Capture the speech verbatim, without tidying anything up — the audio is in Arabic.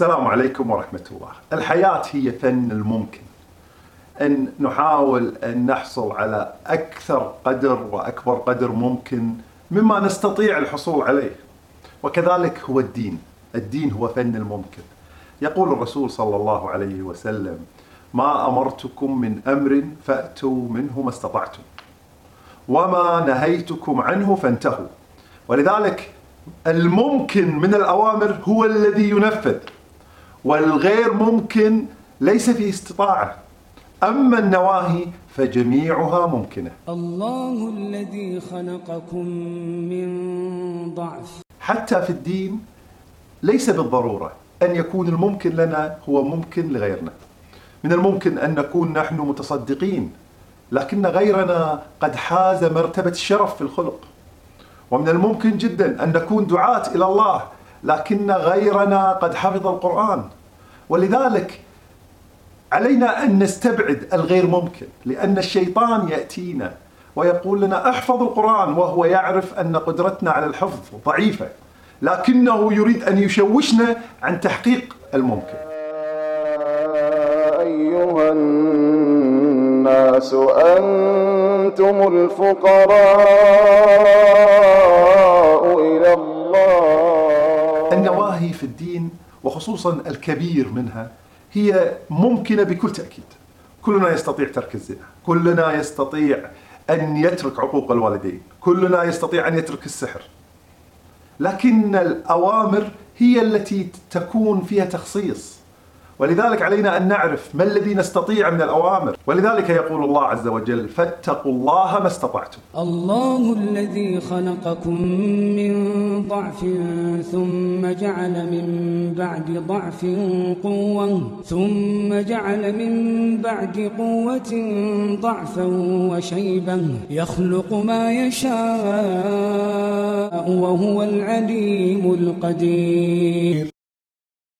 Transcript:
السلام عليكم ورحمة الله. الحياة هي فن الممكن، أن نحاول أن نحصل على أكثر قدر وأكبر قدر ممكن مما نستطيع الحصول عليه، وكذلك هو الدين. الدين هو فن الممكن. يقول الرسول صلى الله عليه وسلم: ما أمرتكم من أمر فأتوا منه ما استطعتم، وما نهيتكم عنه فانتهوا. ولذلك الممكن من الأوامر هو الذي ينفذ، والغير ممكن ليس في استطاعة. أما النواهي فجميعها ممكنة. الله الذي خلقكم من ضعف. حتى في الدين ليس بالضرورة أن يكون الممكن لنا هو ممكن لغيرنا. من الممكن أن نكون نحن متصدقين، لكن غيرنا قد حاز مرتبة الشرف في الخلق. ومن الممكن جدا أن نكون دعاة إلى الله، لكن غيرنا قد حفظ القرآن. ولذلك علينا أن نستبعد الغير ممكن، لأن الشيطان يأتينا ويقول لنا احفظ القرآن، وهو يعرف أن قدرتنا على الحفظ ضعيفة، لكنه يريد أن يشوشنا عن تحقيق الممكن. أيها الناس أنتم الفقراء إلى الله. النواهي في الدين وخصوصا الكبير منها هي ممكنة بكل تأكيد. كلنا يستطيع ترك الزنا، كلنا يستطيع أن يترك عقوق الوالدين، كلنا يستطيع أن يترك السحر. لكن الأوامر هي التي تكون فيها تخصيص، ولذلك علينا أن نعرف ما الذي نستطيع من الأوامر. ولذلك يقول الله عز وجل: فاتقوا الله ما استطعتم. الله الذي خلقكم من ضعف ثم جعل من بعد ضعف قوة ثم جعل من بعد قوة ضعفا وشيبا، يخلق ما يشاء وهو العليم القدير.